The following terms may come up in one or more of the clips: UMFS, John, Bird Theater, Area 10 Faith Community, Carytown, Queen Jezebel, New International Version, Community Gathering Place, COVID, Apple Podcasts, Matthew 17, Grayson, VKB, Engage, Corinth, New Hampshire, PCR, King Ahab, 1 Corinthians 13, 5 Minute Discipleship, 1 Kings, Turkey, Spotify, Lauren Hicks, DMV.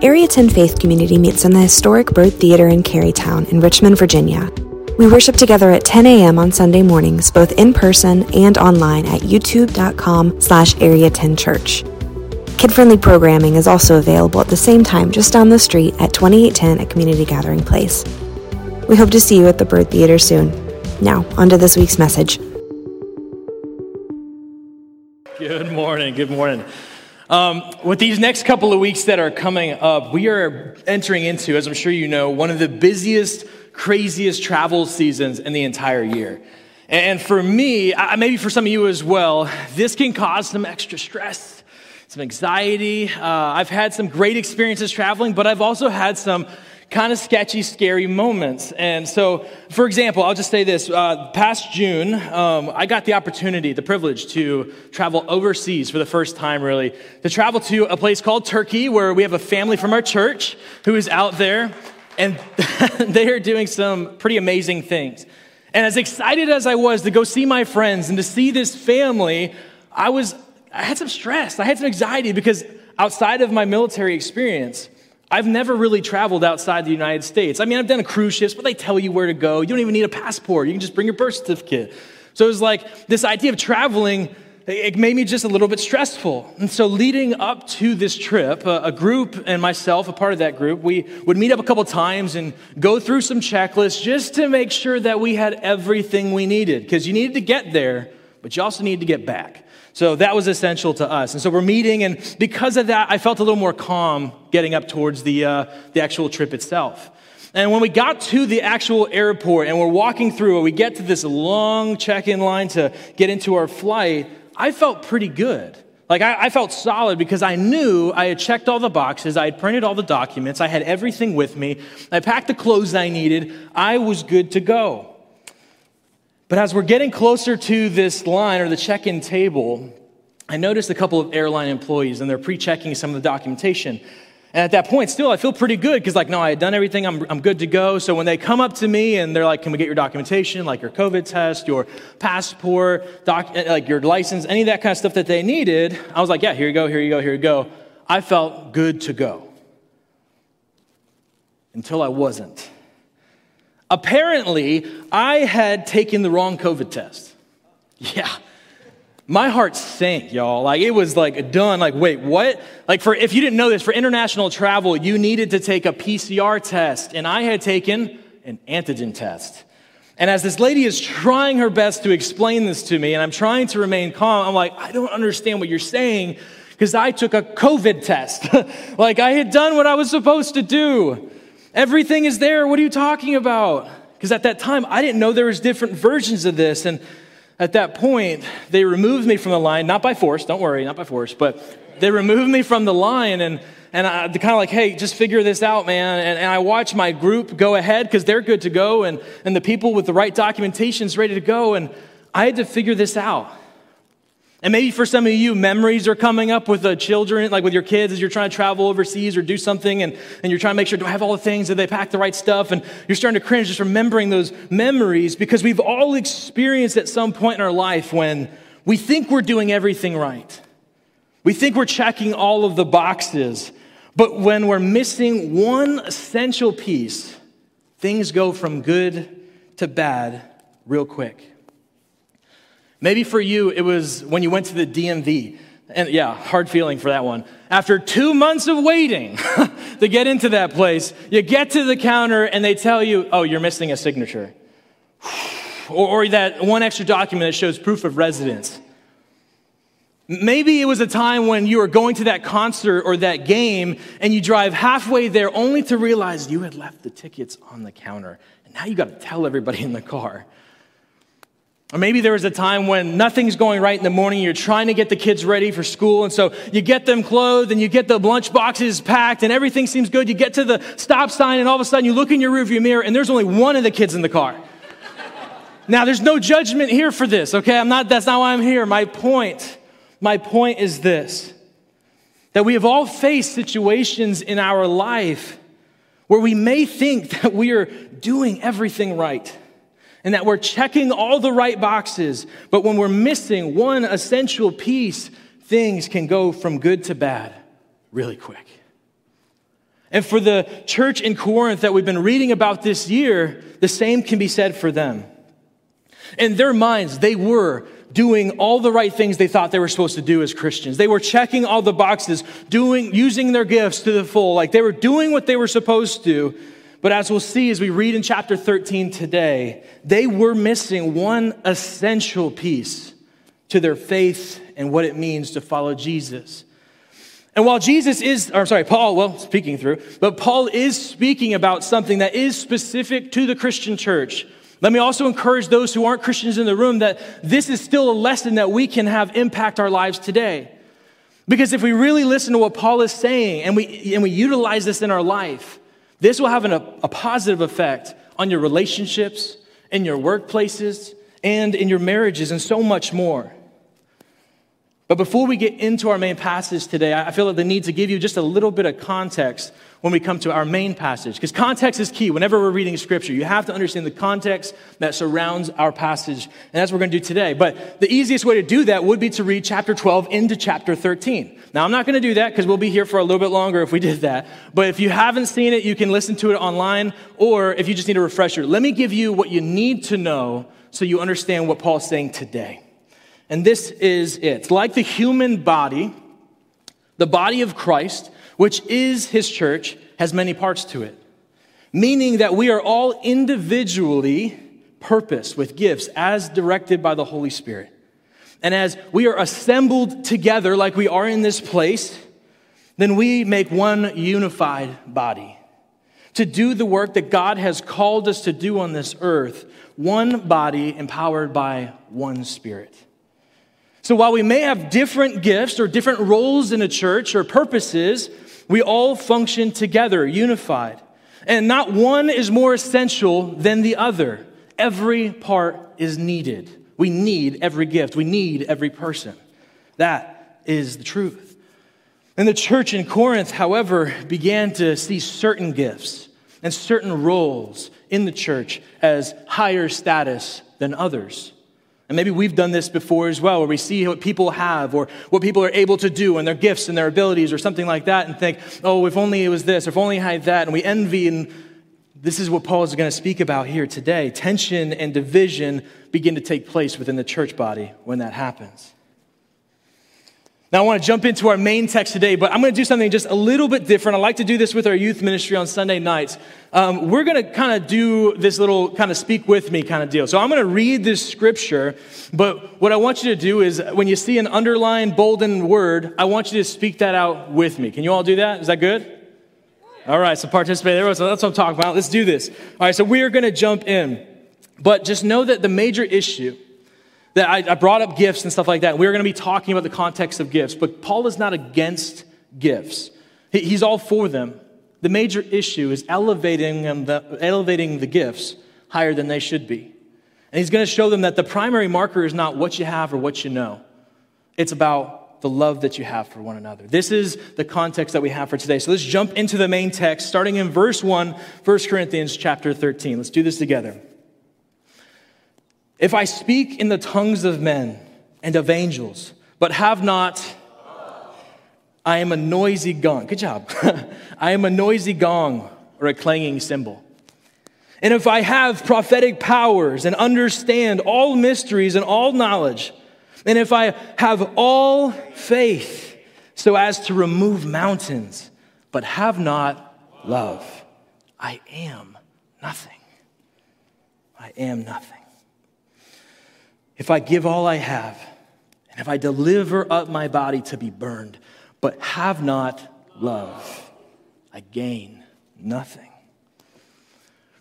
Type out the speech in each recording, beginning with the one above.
Area 10 Faith Community meets in the historic Bird Theater in Carytown in Richmond, Virginia. We worship together at 10 a.m. on Sunday mornings, both in person and online at youtube.com/Area10Church. Kid-friendly programming is also available at the same time just down the street at 2810 at Community Gathering Place. We hope to see you at the Bird Theater soon. Now, on to this week's message. Good morning. With these next couple of weeks that are coming up, we are entering into, as I'm sure you know, one of the busiest, craziest travel seasons in the entire year. And for me, maybe for some of you as well, this can cause some extra stress, some anxiety. I've had some great experiences traveling, but I've also had some kind of sketchy, scary moments. And so, for example, I'll just say this. Past June, I got the opportunity, the privilege to travel overseas for the first time, really, to travel to a place called Turkey, where we have a family from our church who is out there, and they are doing some pretty amazing things. And as excited as I was to go see my friends and to see this family, I had some stress. I had some anxiety because outside of my military experience, I've never really traveled outside the United States. I mean, I've done a cruise ship, but they tell you where to go. You don't even need a passport. You can just bring your birth certificate. So it was like this idea of traveling, it made me just a little bit stressful. And so leading up to this trip, a group and myself, a part of that group, we would meet up a couple times and go through some checklists just to make sure that we had everything we needed, because you needed to get there, but you also needed to get back. So that was essential to us. And so we're meeting, and because of that, I felt a little more calm getting up towards the actual trip itself. And when we got to the actual airport and we're walking through, we get to this long check-in line to get into our flight, I felt pretty good. Like, I felt solid because I knew I had checked all the boxes, I had printed all the documents, I had everything with me, I packed the clothes I needed, I was good to go. But as we're getting closer to this line or the check-in table, I noticed a couple of airline employees, and they're pre-checking some of the documentation. And at that point, still, I feel pretty good because, like, no, I had done everything. I'm good to go. So when they come up to me and they're like, "Can we get your documentation, like your COVID test, your passport, like your license, any of that kind of stuff that they needed?" I was like, "Yeah, here you go." I felt good to go until I wasn't. Apparently, I had taken the wrong COVID test. Yeah. My heart sank, y'all. Like, it was like done. Like, wait, what? Like, if you didn't know this, for international travel, you needed to take a PCR test. And I had taken an antigen test. And as this lady is trying her best to explain this to me, and I'm trying to remain calm, I'm like, I don't understand what you're saying, because I took a COVID test. Like, I had done what I was supposed to do. Everything is there. What are you talking about? Because at that time, I didn't know there was different versions of this. And at that point, they removed me from the line, not by force. Don't worry, not by force. But they removed me from the line, and I kind of like, hey, just figure this out, man. And I watched my group go ahead because they're good to go, and the people with the right documentation is ready to go. And I had to figure this out. And maybe for some of you, memories are coming up with the children, like with your kids as you're trying to travel overseas or do something, and you're trying to make sure, do I have all the things? Did they pack the right stuff? And you're starting to cringe just remembering those memories, because we've all experienced at some point in our life when we think we're doing everything right. We think we're checking all of the boxes. But when we're missing one essential piece, things go from good to bad real quick. Maybe for you, it was when you went to the DMV. And yeah, hard feeling for that one. After 2 months of waiting to get into that place, you get to the counter and they tell you, oh, you're missing a signature. Or that one extra document that shows proof of residence. Maybe it was a time when you were going to that concert or that game and you drive halfway there only to realize you had left the tickets on the counter. And now you got to tell everybody in the car. Or maybe there was a time when nothing's going right in the morning, you're trying to get the kids ready for school, and so you get them clothed, and you get the lunch boxes packed, and everything seems good. You get to the stop sign, and all of a sudden you look in your rearview mirror, and there's only one of the kids in the car. Now, there's no judgment here for this, okay? That's not why I'm here. My point is this, that we have all faced situations in our life where we may think that we are doing everything right, and that we're checking all the right boxes, but when we're missing one essential piece, things can go from good to bad really quick. And for the church in Corinth that we've been reading about this year, the same can be said for them. In their minds, they were doing all the right things they thought they were supposed to do as Christians. They were checking all the boxes, using their gifts to the full. Like they were doing what they were supposed to. But as we'll see as we read in chapter 13 today, they were missing one essential piece to their faith and what it means to follow Jesus. And while Paul is speaking about something that is specific to the Christian church, let me also encourage those who aren't Christians in the room that this is still a lesson that we can have impact our lives today. Because if we really listen to what Paul is saying and we utilize this in our life, this will have a positive effect on your relationships, in your workplaces, and in your marriages, and so much more. But before we get into our main passage today, I feel the need to give you just a little bit of context when we come to our main passage, because context is key. Whenever we're reading Scripture, you have to understand the context that surrounds our passage, and that's what we're going to do today. But the easiest way to do that would be to read chapter 12 into chapter 13. Now, I'm not going to do that because we'll be here for a little bit longer if we did that. But if you haven't seen it, you can listen to it online, or if you just need a refresher, let me give you what you need to know so you understand what Paul's saying today. And this is it. Like the human body, the body of Christ, which is his church, has many parts to it. Meaning that we are all individually purposed with gifts as directed by the Holy Spirit. And as we are assembled together like we are in this place, then we make one unified body to do the work that God has called us to do on this earth, one body empowered by one Spirit. So while we may have different gifts or different roles in a church or purposes, we all function together, unified. And not one is more essential than the other. Every part is needed. We need every gift. We need every person. That is the truth. And the church in Corinth, however, began to see certain gifts and certain roles in the church as higher status than others. And maybe we've done this before as well, where we see what people have or what people are able to do and their gifts and their abilities or something like that and think, oh, if only it was this, if only I had that. And we envy, and this is what Paul is going to speak about here today. Tension and division begin to take place within the church body when that happens. Now, I want to jump into our main text today, but I'm going to do something just a little bit different. I like to do this with our youth ministry on Sunday nights. We're going to kind of do this little kind of speak with me kind of deal. So I'm going to read this scripture, but what I want you to do is when you see an underlined, bolden word, I want you to speak that out with me. Can you all do that? Is that good? All right, so participate there. That's what I'm talking about. Let's do this. All right, so we are going to jump in, but just know that the major issue that I brought up gifts and stuff like that. We're going to be talking about the context of gifts, but Paul is not against gifts. He's all for them. The major issue is elevating the gifts higher than they should be. And he's going to show them that the primary marker is not what you have or what you know. It's about the love that you have for one another. This is the context that we have for today. So let's jump into the main text, starting in verse 1, 1 Corinthians chapter 13. Let's do this together. If I speak in the tongues of men and of angels, but have not, I am a noisy gong. Good job. I am a noisy gong or a clanging cymbal. And if I have prophetic powers and understand all mysteries and all knowledge, and if I have all faith so as to remove mountains, but have not love, I am nothing. I am nothing. If I give all I have, and if I deliver up my body to be burned, but have not love, I gain nothing.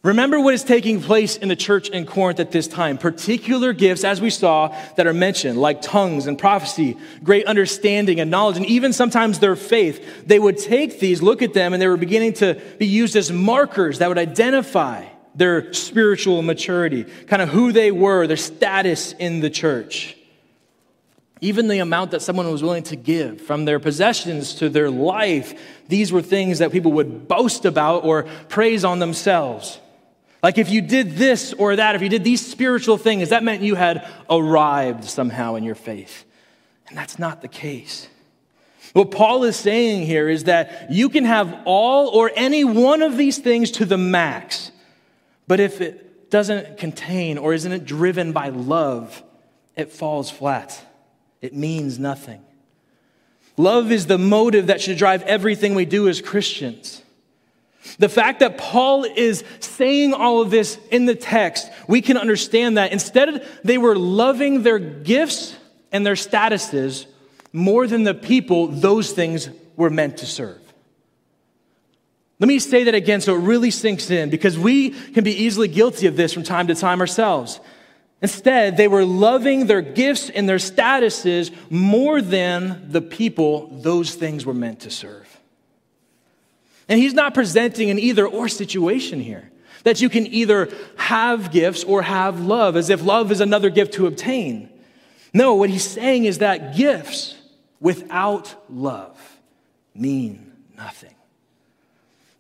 Remember what is taking place in the church in Corinth at this time. Particular gifts, as we saw, that are mentioned, like tongues and prophecy, great understanding and knowledge, and even sometimes their faith. They would take these, look at them, and they were beginning to be used as markers that would identify their spiritual maturity, kind of who they were, their status in the church. Even the amount that someone was willing to give from their possessions to their life, these were things that people would boast about or praise on themselves. Like if you did this or that, if you did these spiritual things, that meant you had arrived somehow in your faith. And that's not the case. What Paul is saying here is that you can have all or any one of these things to the max, but if it doesn't contain or isn't driven by love, it falls flat. It means nothing. Love is the motive that should drive everything we do as Christians. The fact that Paul is saying all of this in the text, we can understand that instead they were loving their gifts and their statuses more than the people those things were meant to serve. Let me say that again so it really sinks in, because we can be easily guilty of this from time to time ourselves. Instead, they were loving their gifts and their statuses more than the people those things were meant to serve. And he's not presenting an either-or situation here, that you can either have gifts or have love, as if love is another gift to obtain. No, what he's saying is that gifts without love mean nothing.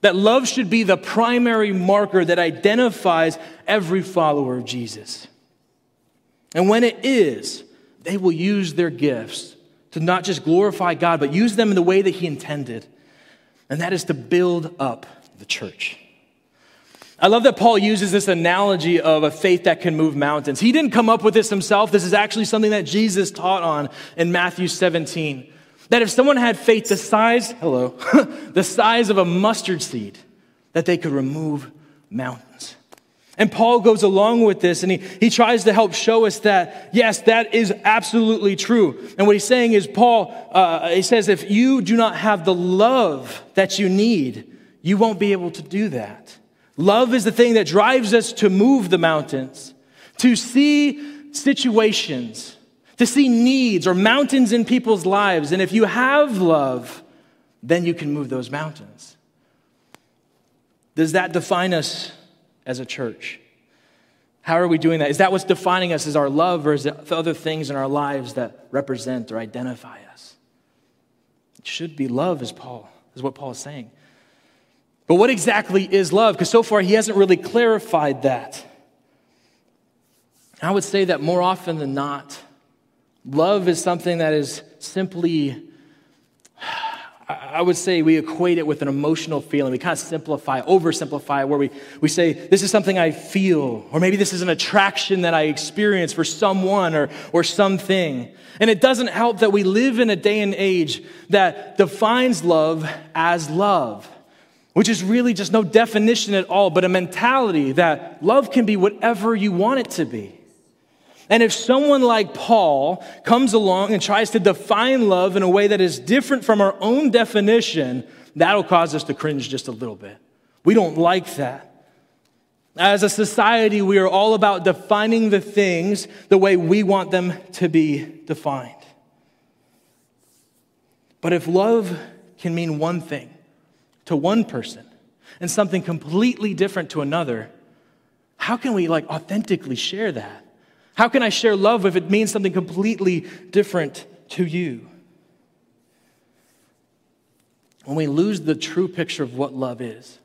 That love should be the primary marker that identifies every follower of Jesus. And when it is, they will use their gifts to not just glorify God, but use them in the way that he intended. And that is to build up the church. I love that Paul uses this analogy of a faith that can move mountains. He didn't come up with this himself. This is actually something that Jesus taught on in Matthew 17. That if someone had faith the size of a mustard seed, that they could remove mountains. And Paul goes along with this, and he tries to help show us that, yes, that is absolutely true. And what he's saying is, he says, if you do not have the love that you need, you won't be able to do that. Love is the thing that drives us to move the mountains, to see situations, to see needs or mountains in people's lives. And if you have love, then you can move those mountains. Does that define us as a church? How are we doing that? Is that what's defining us, is our love, or is it the other things in our lives that represent or identify us? It should be love, is what Paul is saying. But what exactly is love? Because so far he hasn't really clarified that. I would say that more often than not, love is something that is simply, I would say we equate it with an emotional feeling. We kind of oversimplify where we say, this is something I feel, or maybe this is an attraction that I experience for someone or something. And it doesn't help that we live in a day and age that defines love as love, which is really just no definition at all, but a mentality that love can be whatever you want it to be. And if someone like Paul comes along and tries to define love in a way that is different from our own definition, that'll cause us to cringe just a little bit. We don't like that. As a society, we are all about defining the things the way we want them to be defined. But if love can mean one thing to one person and something completely different to another, how can we authentically share that? How can I share love if it means something completely different to you? When we lose the true picture of what love is,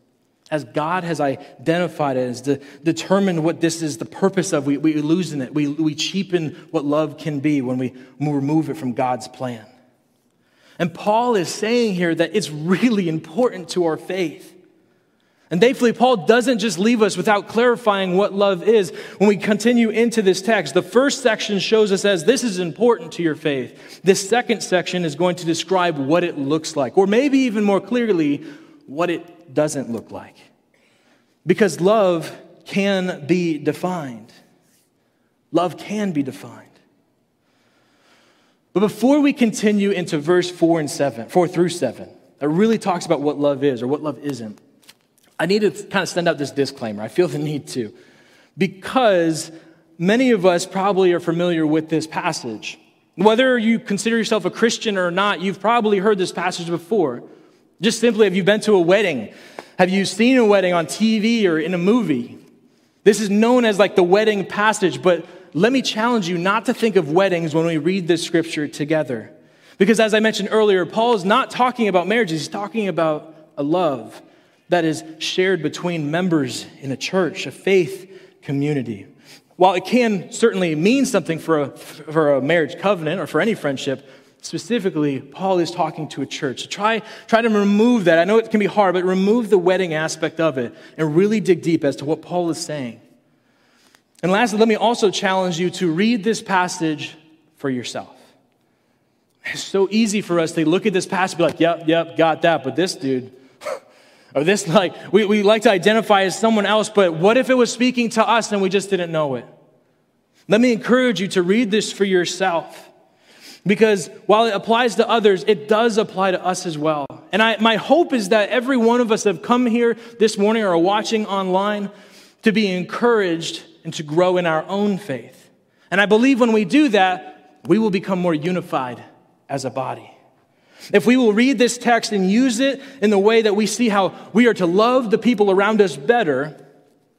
as God has identified it, as determined what this is the purpose of, we lose in it. We cheapen what love can be when we remove it from God's plan. And Paul is saying here that it's really important to our faith. And thankfully, Paul doesn't just leave us without clarifying what love is. When we continue into this text, the first section shows us as this is important to your faith. This second section is going to describe what it looks like, or maybe even more clearly, what it doesn't look like. Because love can be defined. Love can be defined. But before we continue into verse 4 through 7, it really talks about what love is or what love isn't. I need to kind of send out this disclaimer. I feel the need to, because many of us probably are familiar with this passage. Whether you consider yourself a Christian or not, you've probably heard this passage before. Just simply, have you been to a wedding? Have you seen a wedding on TV or in a movie? This is known as the wedding passage, but let me challenge you not to think of weddings when we read this scripture together. Because as I mentioned earlier, Paul is not talking about marriages. He's talking about a love that is shared between members in a church, a faith community. While it can certainly mean something for a marriage covenant or for any friendship, Specifically, Paul is talking to a church. Try to remove that. I know it can be hard, but remove the wedding aspect of it and really dig deep as to what Paul is saying. And lastly, let me also challenge you to read this passage for yourself. It's so easy for us to look at this passage and be like, yep, got that, but this dude, or this, like, we like to identify as someone else, but what if it was speaking to us and we just didn't know it? Let me encourage you to read this for yourself. Because while it applies to others, it does apply to us as well. And my hope is that every one of us have come here this morning or are watching online to be encouraged and to grow in our own faith. And I believe when we do that, we will become more unified as a body. If we will read this text and use it in the way that we see how we are to love the people around us better,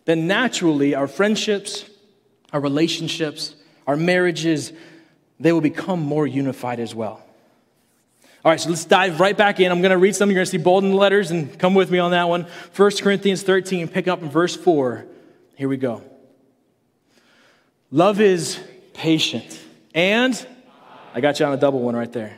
then naturally our friendships, our relationships, our marriages, they will become more unified as well. All right, so let's dive right back in. I'm going to read something. You're going to see bold in the letters, and come with me on that one. 1 Corinthians 13, pick up in verse 4. Here we go. Love is patient. And I got you on a double one right there.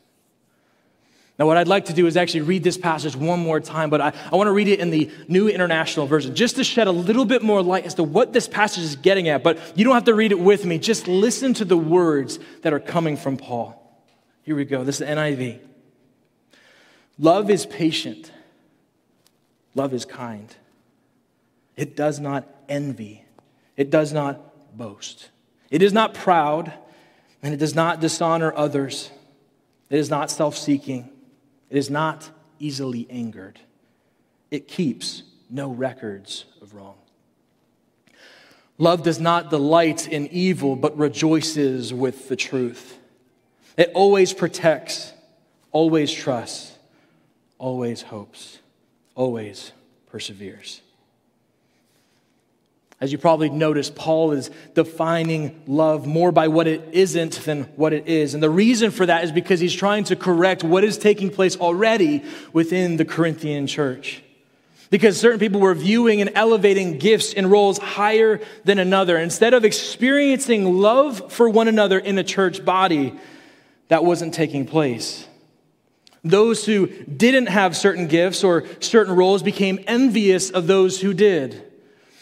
Now, what I'd like to do is actually read this passage one more time, but I want to read it in the New International Version just to shed a little bit more light as to what this passage is getting at. But you don't have to read it with me. Just listen to the words that are coming from Paul. Here we go. This is NIV. Love is patient. Love is kind. It does not envy. It does not boast. It is not proud, and it does not dishonor others. It is not self-seeking. It is not easily angered. It keeps no records of wrong. Love does not delight in evil, but rejoices with the truth. It always protects, always trusts, always hopes, always perseveres. As you probably noticed, Paul is defining love more by what it isn't than what it is. And the reason for that is because he's trying to correct what is taking place already within the Corinthian church. Because certain people were viewing and elevating gifts and roles higher than another. Instead of experiencing love for one another in a church body, that wasn't taking place. Those who didn't have certain gifts or certain roles became envious of those who did.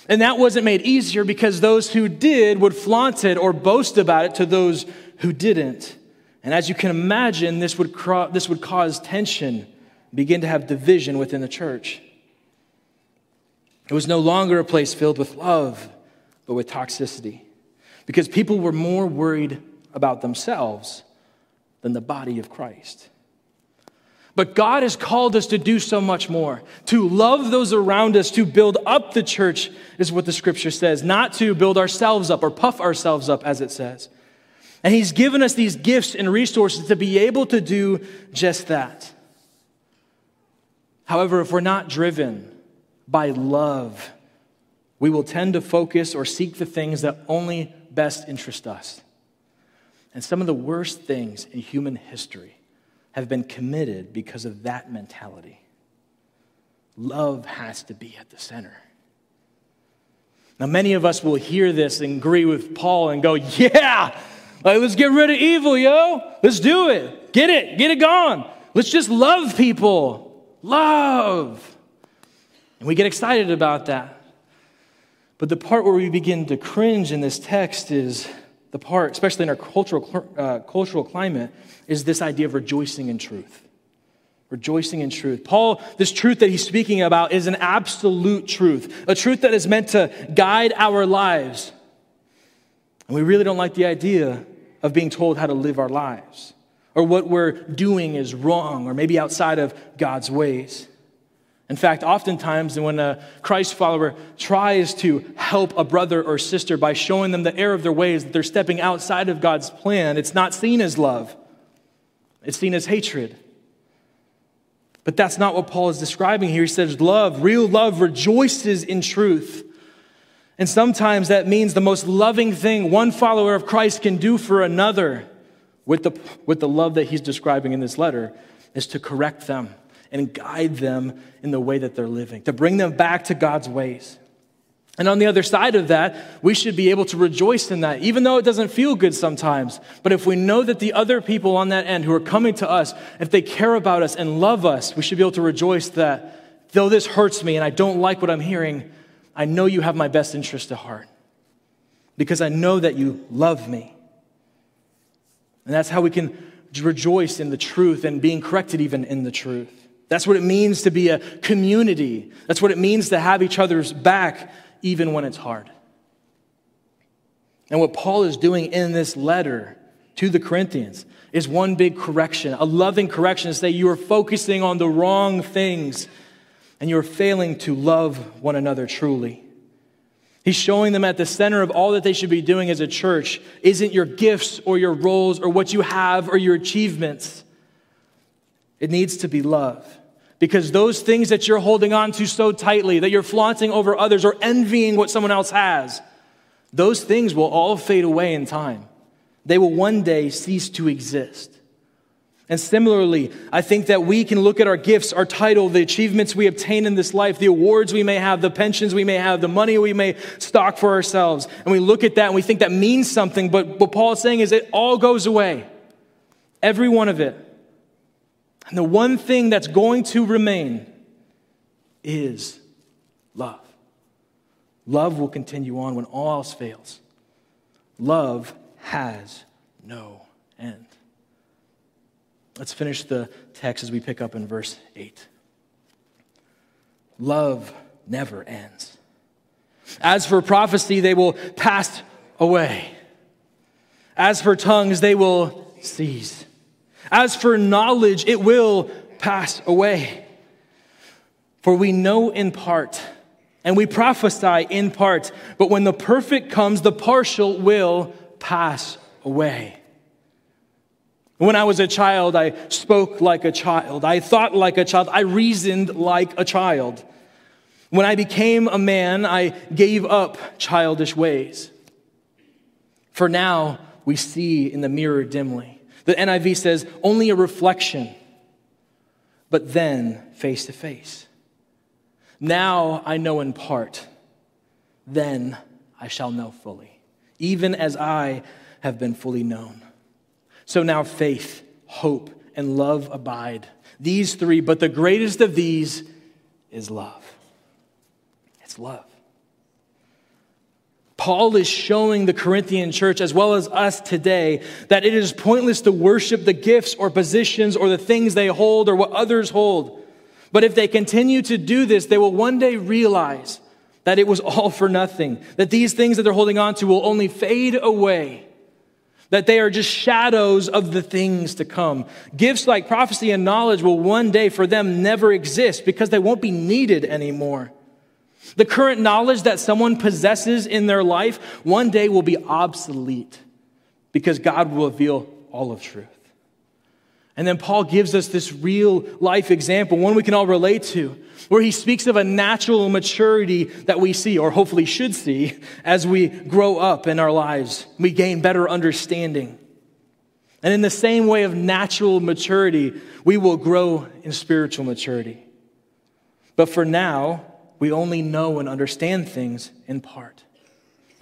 And that wasn't made easier because those who did would flaunt it or boast about it to those who didn't. And as you can imagine, this would cause tension, begin to have division within the church. It was no longer a place filled with love, but with toxicity. Because people were more worried about themselves than the body of Christ. But God has called us to do so much more, to love those around us, to build up the church is what the scripture says, not to build ourselves up or puff ourselves up, as it says. And he's given us these gifts and resources to be able to do just that. However, if we're not driven by love, we will tend to focus or seek the things that only best interest us. And some of the worst things in human history have been committed because of that mentality. Love has to be at the center. Now, many of us will hear this and agree with Paul and go, yeah, like, let's get rid of evil, yo. Let's do it. Get it gone. Let's just love people. Love. And we get excited about that. But the part where we begin to cringe in this text is the part, especially in our cultural climate, is this idea of rejoicing in truth. Rejoicing in truth. Paul, this truth that he's speaking about is an absolute truth, a truth that is meant to guide our lives. And we really don't like the idea of being told how to live our lives, or what we're doing is wrong, or maybe outside of God's ways. In fact, oftentimes when a Christ follower tries to help a brother or sister by showing them the error of their ways, that they're stepping outside of God's plan, it's not seen as love. It's seen as hatred. But that's not what Paul is describing here. He says love, real love, rejoices in truth. And sometimes that means the most loving thing one follower of Christ can do for another with the love that he's describing in this letter is to correct them and guide them in the way that they're living, to bring them back to God's ways. And on the other side of that, we should be able to rejoice in that, even though it doesn't feel good sometimes. But if we know that the other people on that end who are coming to us, if they care about us and love us, we should be able to rejoice that though this hurts me and I don't like what I'm hearing, I know you have my best interest at heart because I know that you love me. And that's how we can rejoice in the truth and being corrected even in the truth. That's what it means to be a community. That's what it means to have each other's back even when it's hard. And what Paul is doing in this letter to the Corinthians is one big correction, a loving correction to say you are focusing on the wrong things and you're failing to love one another truly. He's showing them at the center of all that they should be doing as a church isn't your gifts or your roles or what you have or your achievements. It needs to be love. Because those things that you're holding on to so tightly, that you're flaunting over others or envying what someone else has, those things will all fade away in time. They will one day cease to exist. And similarly, I think that we can look at our gifts, our title, the achievements we obtain in this life, the awards we may have, the pensions we may have, the money we may stock for ourselves. And we look at that and we think that means something, but what Paul is saying is it all goes away. Every one of it. And the one thing that's going to remain is love. Love will continue on when all else fails. Love has no end. Let's finish the text as we pick up in verse 8. Love never ends. As for prophecy, they will pass away. As for tongues, they will cease. As for knowledge, it will pass away. For we know in part, and we prophesy in part, but when the perfect comes, the partial will pass away. When I was a child, I spoke like a child. I thought like a child. I reasoned like a child. When I became a man, I gave up childish ways. For now, we see in the mirror dimly. The NIV says, only a reflection, but then face to face. Now I know in part, then I shall know fully, even as I have been fully known. So now faith, hope, and love abide. These three, but the greatest of these is love. It's love. Paul is showing the Corinthian church, as well as us today, that it is pointless to worship the gifts or positions or the things they hold or what others hold. But if they continue to do this, they will one day realize that it was all for nothing, that these things that they're holding on to will only fade away, that they are just shadows of the things to come. Gifts like prophecy and knowledge will one day for them never exist because they won't be needed anymore. The current knowledge that someone possesses in their life one day will be obsolete because God will reveal all of truth. And then Paul gives us this real life example, one we can all relate to, where he speaks of a natural maturity that we see, or hopefully should see, as we grow up in our lives. We gain better understanding. And in the same way of natural maturity, we will grow in spiritual maturity. But for now, we only know and understand things in part.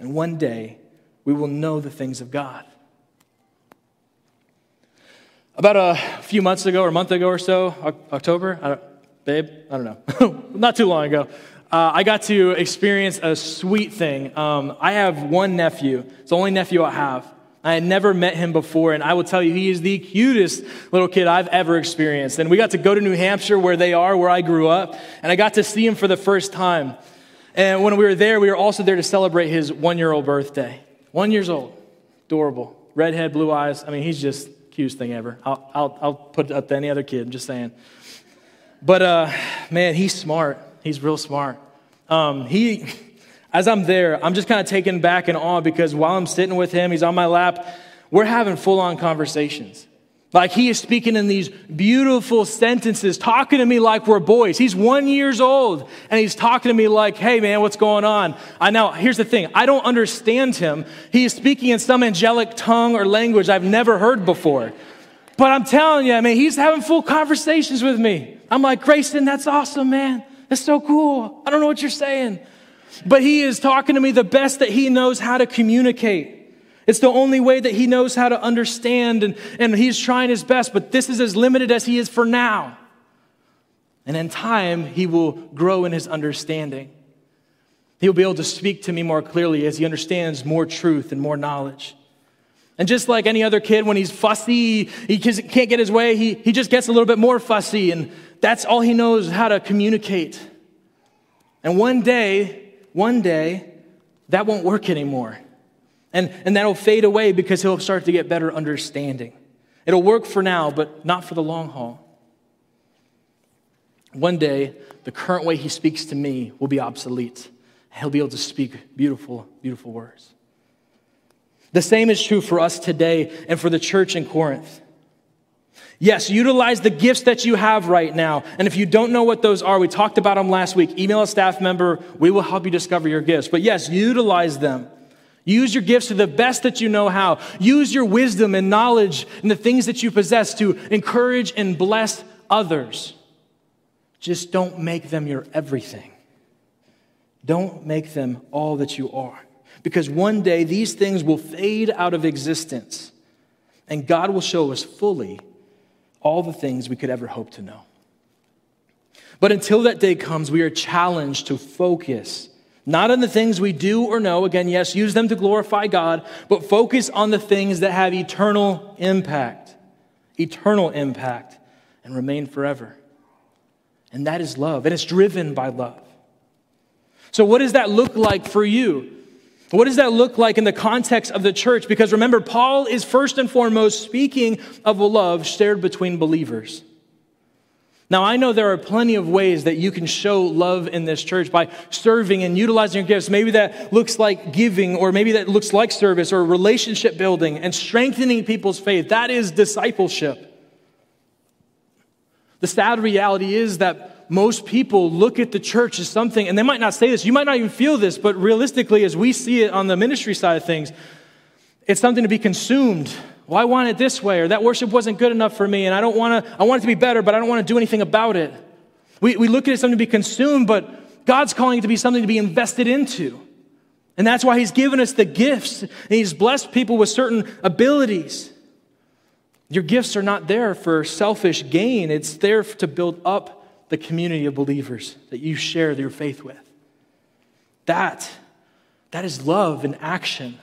And one day, we will know the things of God. About a few months ago, or a month ago or so, October, I don't know, not too long ago, I got to experience a sweet thing. I have one nephew. It's the only nephew I have. I had never met him before, and I will tell you, he is the cutest little kid I've ever experienced. And we got to go to New Hampshire, where they are, where I grew up, and I got to see him for the first time. And when we were there, we were also there to celebrate his one-year-old birthday. 1 year old. Adorable. Redhead, blue eyes. I mean, he's just cutest thing ever. I'll put it up to any other kid, I'm just saying. But man, he's smart. He's real smart. As I'm there, I'm just kind of taken back and awe because while I'm sitting with him, he's on my lap, we're having full-on conversations. Like he is speaking in these beautiful sentences, talking to me like we're boys. He's 1 year old, and he's talking to me like, hey, man, what's going on? Now, here's the thing. I don't understand him. He is speaking in some angelic tongue or language I've never heard before. But I'm telling you, I mean, he's having full conversations with me. I'm like, Grayson, that's awesome, man. That's so cool. I don't know what you're saying. But he is talking to me the best that he knows how to communicate. It's the only way that he knows how to understand, and he's trying his best, but this is as limited as he is for now. And in time, he will grow in his understanding. He'll be able to speak to me more clearly as he understands more truth and more knowledge. And just like any other kid, when he's fussy, he can't get his way, he just gets a little bit more fussy, and that's all he knows how to communicate. And one day, that won't work anymore. And that'll fade away because he'll start to get better understanding. It'll work for now, but not for the long haul. One day, the current way he speaks to me will be obsolete. He'll be able to speak beautiful, beautiful words. The same is true for us today and for the church in Corinth. Yes, utilize the gifts that you have right now. And if you don't know what those are, we talked about them last week. Email a staff member. We will help you discover your gifts. But yes, utilize them. Use your gifts to the best that you know how. Use your wisdom and knowledge and the things that you possess to encourage and bless others. Just don't make them your everything. Don't make them all that you are. Because one day these things will fade out of existence. And God will show us fully all the things we could ever hope to know. But until that day comes, we are challenged to focus not on the things we do or know. Again, yes, use them to glorify God, but focus on the things that have eternal impact, and remain forever. And that is love, and it's driven by love. So what does that look like for you? What does that look like in the context of the church? Because remember, Paul is first and foremost speaking of a love shared between believers. Now, I know there are plenty of ways that you can show love in this church by serving and utilizing your gifts. Maybe that looks like giving, or maybe that looks like service or relationship building and strengthening people's faith. That is discipleship. The sad reality is that most people look at the church as something, and they might not say this, you might not even feel this, but realistically, as we see it on the ministry side of things, it's something to be consumed. Well, I want it this way, or that worship wasn't good enough for me, and I want it to be better, but I don't want to do anything about it. We look at it as something to be consumed, but God's calling it to be something to be invested into. And that's why he's given us the gifts, and he's blessed people with certain abilities. Your gifts are not there for selfish gain. It's there to build up the community of believers that you share your faith with. That is love in action.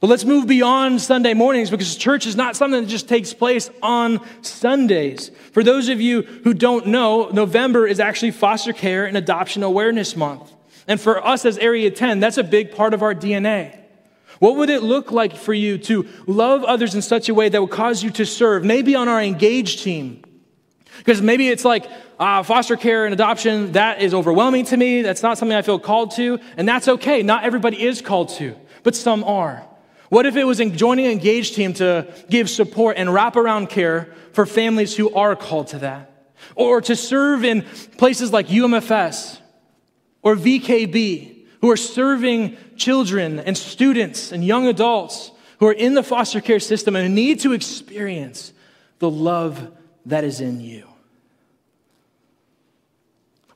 But let's move beyond Sunday mornings, because church is not something that just takes place on Sundays. For those of you who don't know, November is actually Foster Care and Adoption Awareness Month. And for us as Area 10, that's a big part of our DNA. What would it look like for you to love others in such a way that would cause you to serve, maybe on our Engage team? Because maybe it's like, foster care and adoption, that is overwhelming to me. That's not something I feel called to. And that's okay. Not everybody is called to, but some are. What if it was joining an Engage team to give support and wraparound care for families who are called to that? Or to serve in places like UMFS or VKB, who are serving children and students and young adults who are in the foster care system and need to experience the love that is in you.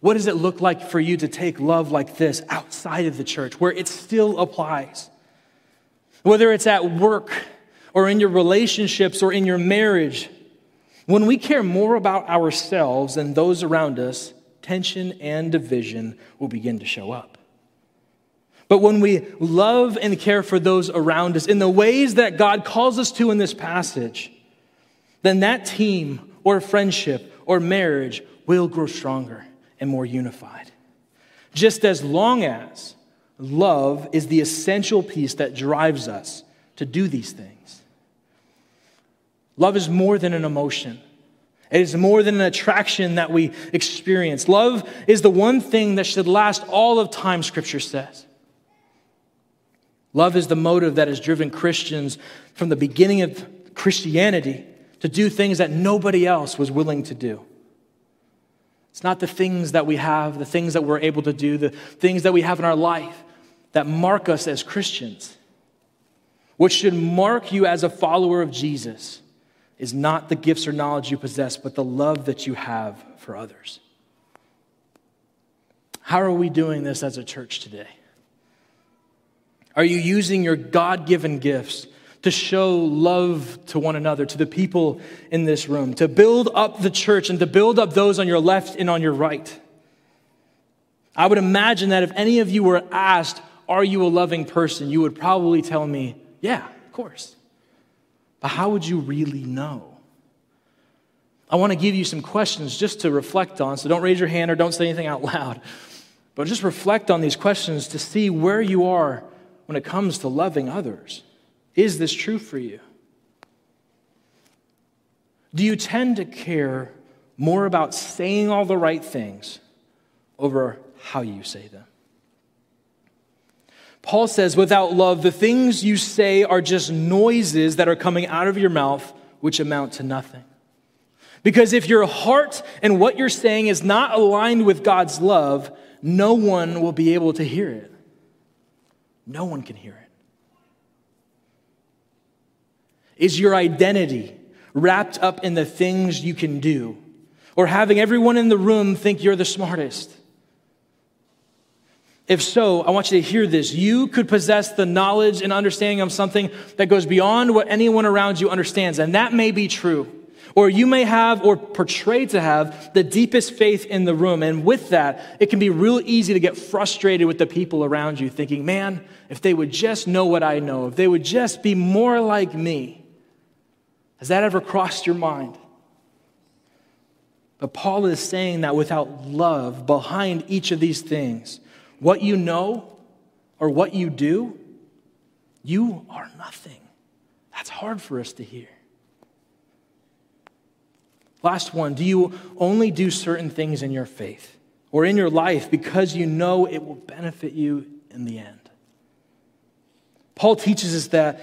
What does it look like for you to take love like this outside of the church, where it still applies? Whether it's at work or in your relationships or in your marriage, when we care more about ourselves than those around us, tension and division will begin to show up. But when we love and care for those around us in the ways that God calls us to in this passage, then that team or friendship or marriage will grow stronger and more unified. Just as long as love is the essential piece that drives us to do these things. Love is more than an emotion. It is more than an attraction that we experience. Love is the one thing that should last all of time, Scripture says. Love is the motive that has driven Christians from the beginning of Christianity to do things that nobody else was willing to do. It's not the things that we have, the things that we're able to do, the things that we have in our life that mark us as Christians. What should mark you as a follower of Jesus is not the gifts or knowledge you possess, but the love that you have for others. How are we doing this as a church today? Are you using your God-given gifts to show love to one another, to the people in this room, to build up the church and to build up those on your left and on your right? I would imagine that if any of you were asked, "Are you a loving person?" you would probably tell me, "Yeah, of course." But how would you really know? I want to give you some questions just to reflect on, so don't raise your hand or don't say anything out loud. But just reflect on these questions to see where you are when it comes to loving others. Is this true for you? Do you tend to care more about saying all the right things over how you say them? Paul says, without love, the things you say are just noises that are coming out of your mouth, which amount to nothing. Because if your heart and what you're saying is not aligned with God's love, no one will be able to hear it. No one can hear it. Is your identity wrapped up in the things you can do, or having everyone in the room think you're the smartest? If so, I want you to hear this. You could possess the knowledge and understanding of something that goes beyond what anyone around you understands, and that may be true. Or you may have, or portray to have, the deepest faith in the room, and with that, it can be real easy to get frustrated with the people around you, thinking, man, if they would just know what I know, if they would just be more like me. Has that ever crossed your mind? But Paul is saying that without love behind each of these things, what you know or what you do, you are nothing. That's hard for us to hear. Last one, do you only do certain things in your faith or in your life because you know it will benefit you in the end? Paul teaches us that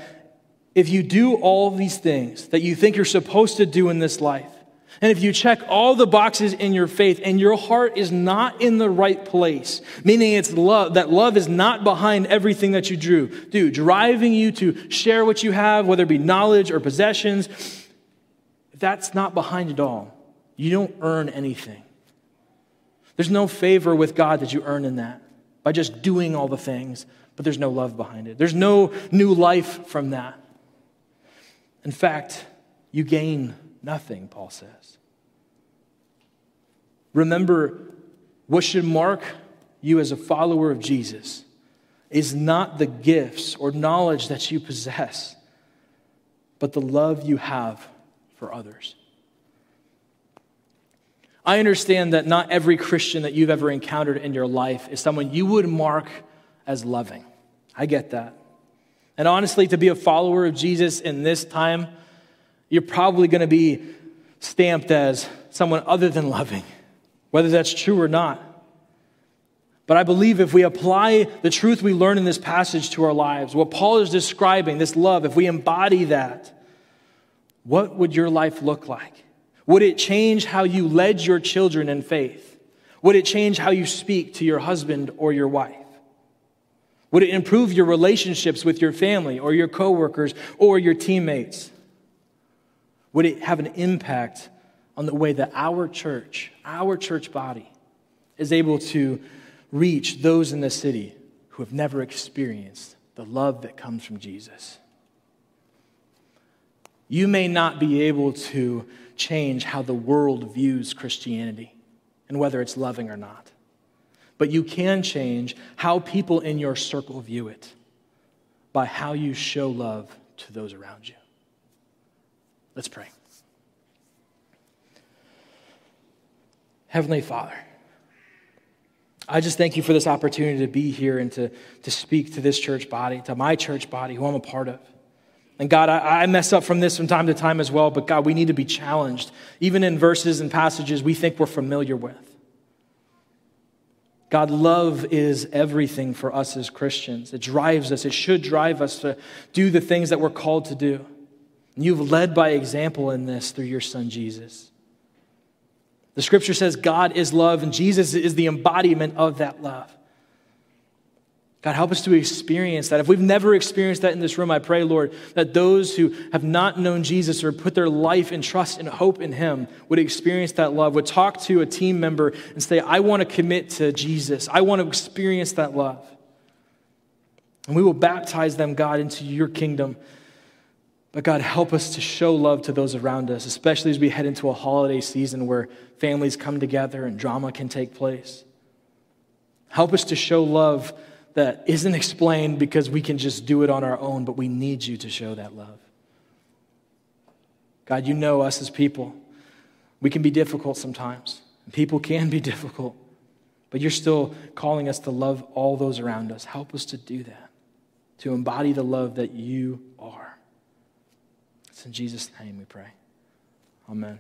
if you do all these things that you think you're supposed to do in this life, and if you check all the boxes in your faith and your heart is not in the right place, meaning it's love, that love is not behind everything that you do, driving you to share what you have, whether it be knowledge or possessions, if that's not behind it all, you don't earn anything. There's no favor with God that you earn in that by just doing all the things, but there's no love behind it. There's no new life from that. In fact, you gain nothing, Paul says. Remember, what should mark you as a follower of Jesus is not the gifts or knowledge that you possess, but the love you have for others. I understand that not every Christian that you've ever encountered in your life is someone you would mark as loving. I get that. And honestly, to be a follower of Jesus in this time, you're probably going to be stamped as someone other than loving, whether that's true or not. But I believe if we apply the truth we learn in this passage to our lives, what Paul is describing, this love, if we embody that, what would your life look like? Would it change how you led your children in faith? Would it change how you speak to your husband or your wife? Would it improve your relationships with your family or your coworkers or your teammates? Would it have an impact on the way that our church body, is able to reach those in the city who have never experienced the love that comes from Jesus? You may not be able to change how the world views Christianity and whether it's loving or not, but you can change how people in your circle view it by how you show love to those around you. Let's pray. Heavenly Father, I just thank you for this opportunity to be here and to speak to this church body, to my church body, who I'm a part of. And God, I mess up from this from time to time as well, but God, we need to be challenged, even in verses and passages we think we're familiar with. God, love is everything for us as Christians. It drives us. It should drive us to do the things that we're called to do. You've led by example in this through your son, Jesus. The scripture says God is love, and Jesus is the embodiment of that love. God, help us to experience that. If we've never experienced that in this room, I pray, Lord, that those who have not known Jesus or put their life and trust and hope in him would experience that love, would talk to a team member and say, I want to commit to Jesus. I want to experience that love. And we will baptize them, God, into your kingdom. But God, help us to show love to those around us, especially as we head into a holiday season where families come together and drama can take place. Help us to show love that isn't explained because we can just do it on our own, but we need you to show that love. God, you know us as people. We can be difficult sometimes. People can be difficult, but you're still calling us to love all those around us. Help us to do that, to embody the love that you are. It's in Jesus' name we pray. Amen.